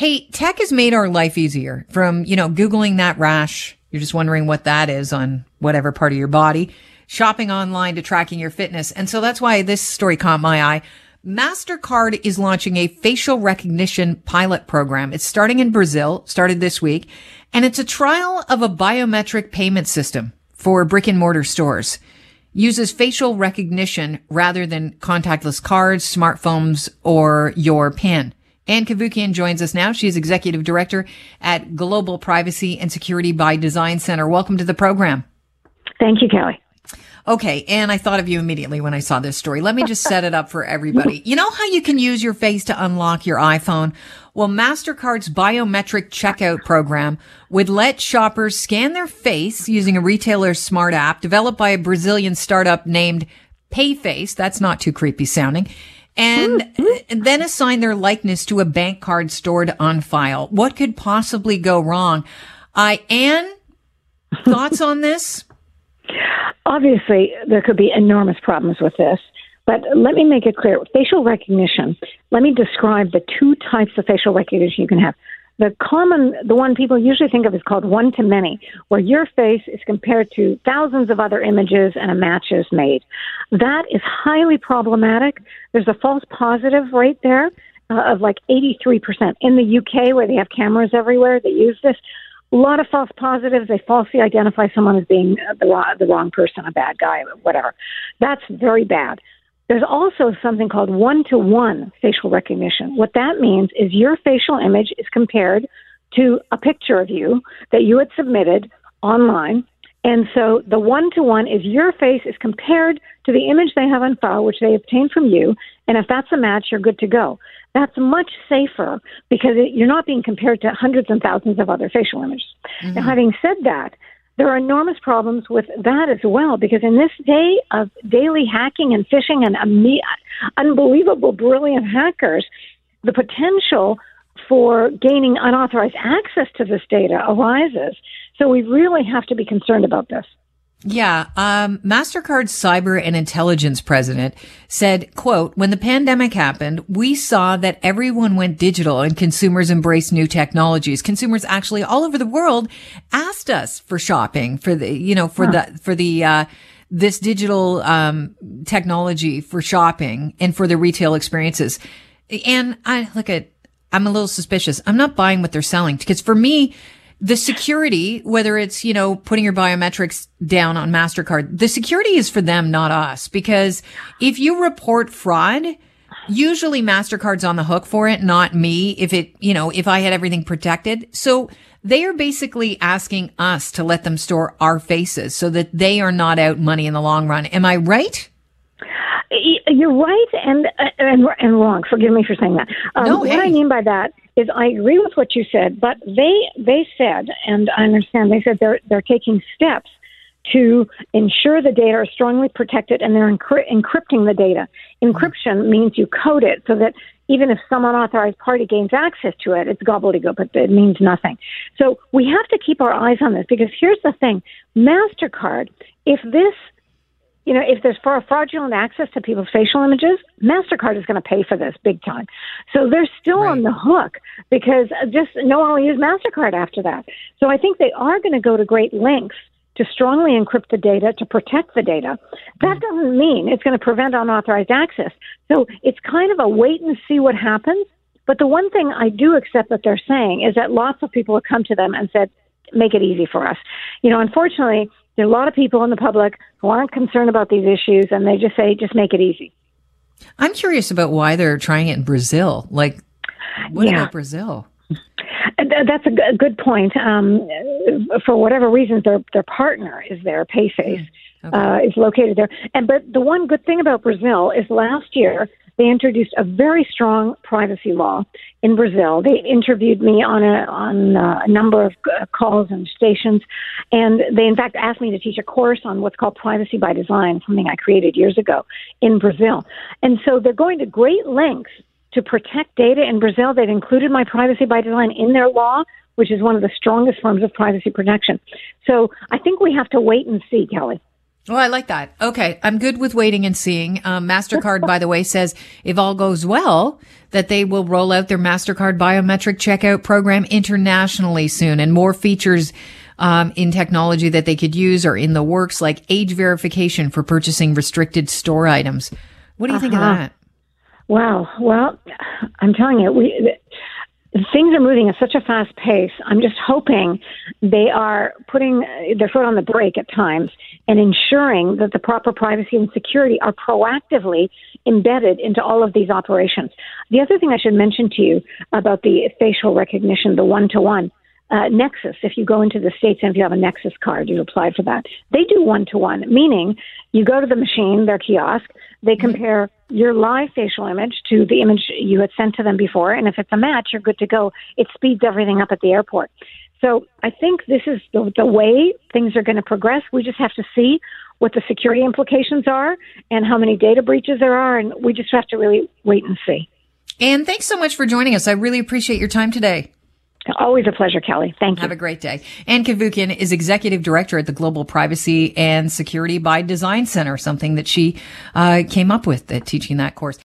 Hey, tech has made our life easier. From, you know, Googling that rash, you're just wondering what that is on whatever part of your body, shopping online to tracking your fitness. And so that's why this story caught my eye. MasterCard is launching a facial recognition pilot program. It's starting in Brazil, started this week, and it's a trial of a biometric payment system for brick and mortar stores. Uses facial recognition rather than contactless cards, smartphones, or your PIN. Anne Kavukian joins us now. She is Executive Director at Global Privacy and Security by Design Center. Welcome to the program. Thank you, Kelly. Okay, Anne, I thought of you immediately when I saw this story. Let me just set it up for everybody. You know how you can use your face to unlock your iPhone? Well, MasterCard's biometric checkout program would let shoppers scan their face using a retailer's smart app developed by a Brazilian startup named PayFace. That's not too creepy sounding. And then assign their likeness to a bank card stored on file. What could possibly go wrong? Anne, thoughts on this? Obviously, there could be enormous problems with this, but let me make it clear. Facial recognition, let me describe the two types of facial recognition you can have. The one people usually think of is called one-to-many, where your face is compared to thousands of other images and a match is made. That is highly problematic. There's a false positive rate there of like 83%. In the UK, where they have cameras everywhere, they use this. A lot of false positives. They falsely identify someone as being the wrong person, a bad guy, whatever. That's very bad. There's also something called one-to-one facial recognition. What that means is your facial image is compared to a picture of you that you had submitted online. And so the one-to-one is your face is compared to the image they have on file, which they obtained from you. And if that's a match, you're good to go. That's much safer because you're not being compared to hundreds and thousands of other facial images. Mm-hmm. Now, having said that, there are enormous problems with that as well, because in this day of daily hacking and phishing and unbelievable, brilliant hackers, the potential for gaining unauthorized access to this data arises. So we really have to be concerned about this. Yeah. MasterCard's cyber and intelligence president said, quote, when the pandemic happened, we saw that everyone went digital and consumers embraced new technologies. Consumers actually all over the world asked us for shopping for this digital, technology for shopping and for the retail experiences. And I'm a little suspicious. I'm not buying what they're selling, because for me, the security, whether it's, you know, putting your biometrics down on MasterCard, the security is for them, not us. Because if you report fraud, usually MasterCard's on the hook for it, not me, if I had everything protected. So they are basically asking us to let them store our faces so that they are not out money in the long run. Am I right? You're right and wrong. Forgive me for saying that. What I mean by that is I agree with what you said, but they said, and I understand, they said they're taking steps to ensure the data are strongly protected, and they're encrypting the data. Encryption means you code it so that even if some unauthorized party gains access to it, it's gobbledygook, but it means nothing. So we have to keep our eyes on this, because here's the thing. MasterCard, if there's fraudulent access to people's facial images, MasterCard is going to pay for this big time. So they're still on the hook, because just no one will use MasterCard after that. So I think they are going to go to great lengths to strongly encrypt the data, to protect the data. That doesn't mean it's going to prevent unauthorized access. So it's kind of a wait and see what happens. But the one thing I do accept that they're saying is that lots of people have come to them and said, make it easy for us. You know, unfortunately, there are a lot of people in the public who aren't concerned about these issues, and they just say, just make it easy. I'm curious about why they're trying it in Brazil. Like, what about Brazil? That's a good point. For whatever reason, their partner is there, PayFace, is located there. But the one good thing about Brazil is last year, they introduced a very strong privacy law in Brazil. They interviewed me on a number of calls and stations, and they, in fact, asked me to teach a course on what's called Privacy by Design, something I created years ago in Brazil. And so they're going to great lengths to protect data in Brazil. They've included my Privacy by Design in their law, which is one of the strongest forms of privacy protection. So I think we have to wait and see, Kelly. Oh, I like that. Okay. I'm good with waiting and seeing. MasterCard, by the way, says if all goes well, that they will roll out their MasterCard biometric checkout program internationally soon, and more features in technology that they could use are in the works, like age verification for purchasing restricted store items. What do you think of that? Wow. Well, I'm telling you, things are moving at such a fast pace. I'm just hoping they are putting their foot on the brake at times and ensuring that the proper privacy and security are proactively embedded into all of these operations. The other thing I should mention to you about the facial recognition, the one-to-one, Nexus, if you go into the States and if you have a Nexus card, you apply for that. They do one-to-one, meaning you go to the machine, their kiosk, they compare your live facial image to the image you had sent to them before, and if it's a match, you're good to go. It speeds everything up at the airport. So I think this is the way things are going to progress. We just have to see what the security implications are and how many data breaches there are, and we just have to really wait and see. Anne, thanks so much for joining us. I really appreciate your time today. Always a pleasure, Kelly. Thank you. Have a great day. Anne Kavukian is Executive Director at the Global Privacy and Security by Design Center, something that she came up with at teaching that course.